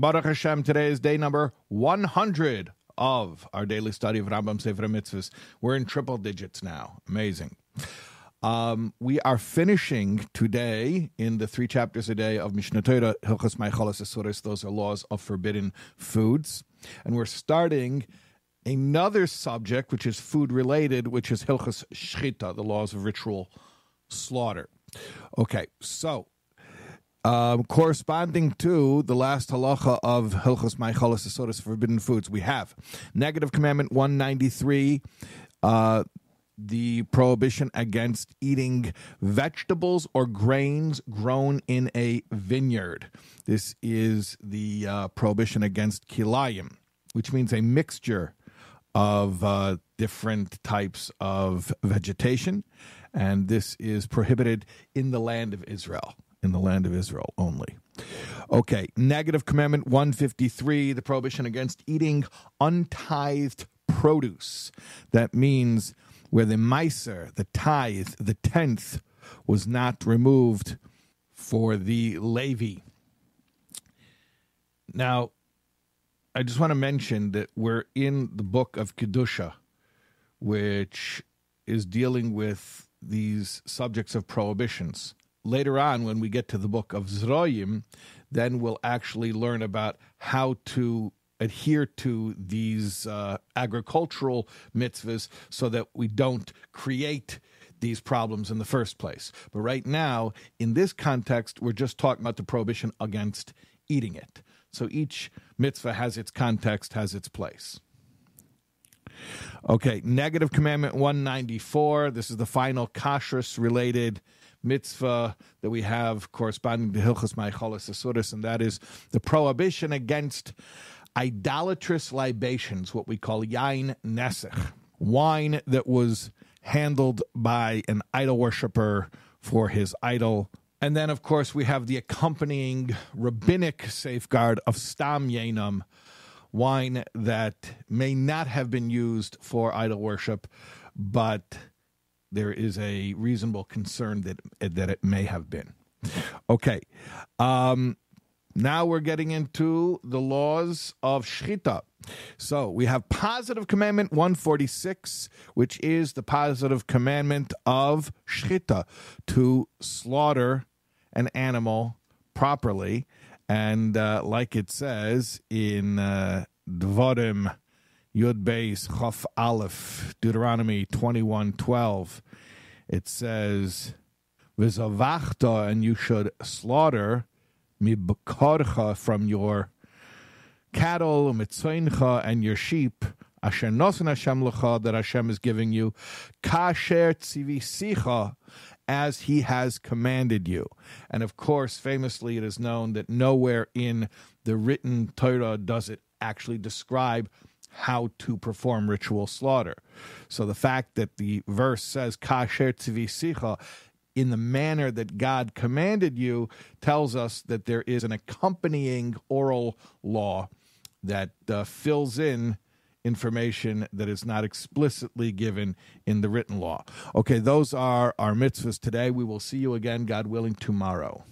Baruch Hashem, today is day number 100 of our daily study of Rambam Sefer HaMitzvos. We're in triple digits now. Amazing. We are finishing today in the 3 chapters a day of Mishneh Torah, Hilchos Ma'achalos Asuros. Those are laws of forbidden foods. And we're starting another subject, which is food-related, which is Hilchos Shechita, the laws of ritual slaughter. Okay, so corresponding to the last halacha of Hilchos Ma'achalos Asuros, forbidden foods, we have negative commandment 193, the prohibition against eating vegetables or grains grown in a vineyard. This is the prohibition against kilayim, which means a mixture of different types of vegetation. And this is prohibited in the land of Israel, only. Okay, negative commandment 153, the prohibition against eating untithed produce. That means where the miser, the tithe, the tenth, was not removed for the Levi. Now, I just want to mention that we're in the book of Kedusha, which is dealing with these subjects of prohibitions. Later on, when we get to the book of Zeroyim, then we'll actually learn about how to adhere to these agricultural mitzvahs so that we don't create these problems in the first place. But right now, in this context, we're just talking about the prohibition against eating it. So each mitzvah has its context, has its place. Okay, negative commandment 194. This is the final kashrus-related mitzvah that we have corresponding to Hilchos Ma'achalos Asuros, and that is the prohibition against idolatrous libations, what we call Yayin Nesech, wine that was handled by an idol worshiper for his idol. And then, of course, we have the accompanying rabbinic safeguard of Stam Yeinam, wine that may not have been used for idol worship, but there is a reasonable concern that it may have been. Okay. Now we're getting into the laws of Shechita. So we have positive commandment 146, which is the positive commandment of Shechita, to slaughter an animal properly. And like it says in Dvarim, Yud Beis, Chaf Aleph, Deuteronomy 21:12, it says, Vezavachta, and you should slaughter mibkarcha, from your cattle, metzaincha, and your sheep, Asher nosin Hashem lach, that Hashem is giving you, Kasher Tzivisicha, as He has commanded you. And of course, famously, it is known that nowhere in the written Torah does it actually describe how to perform ritual slaughter. So the fact that the verse says Kasher Tzivisicha, in the manner that God commanded you, tells us that there is an accompanying oral law that fills in information that is not explicitly given in the written law. Okay, those are our mitzvahs today. We will see you again, God willing, tomorrow.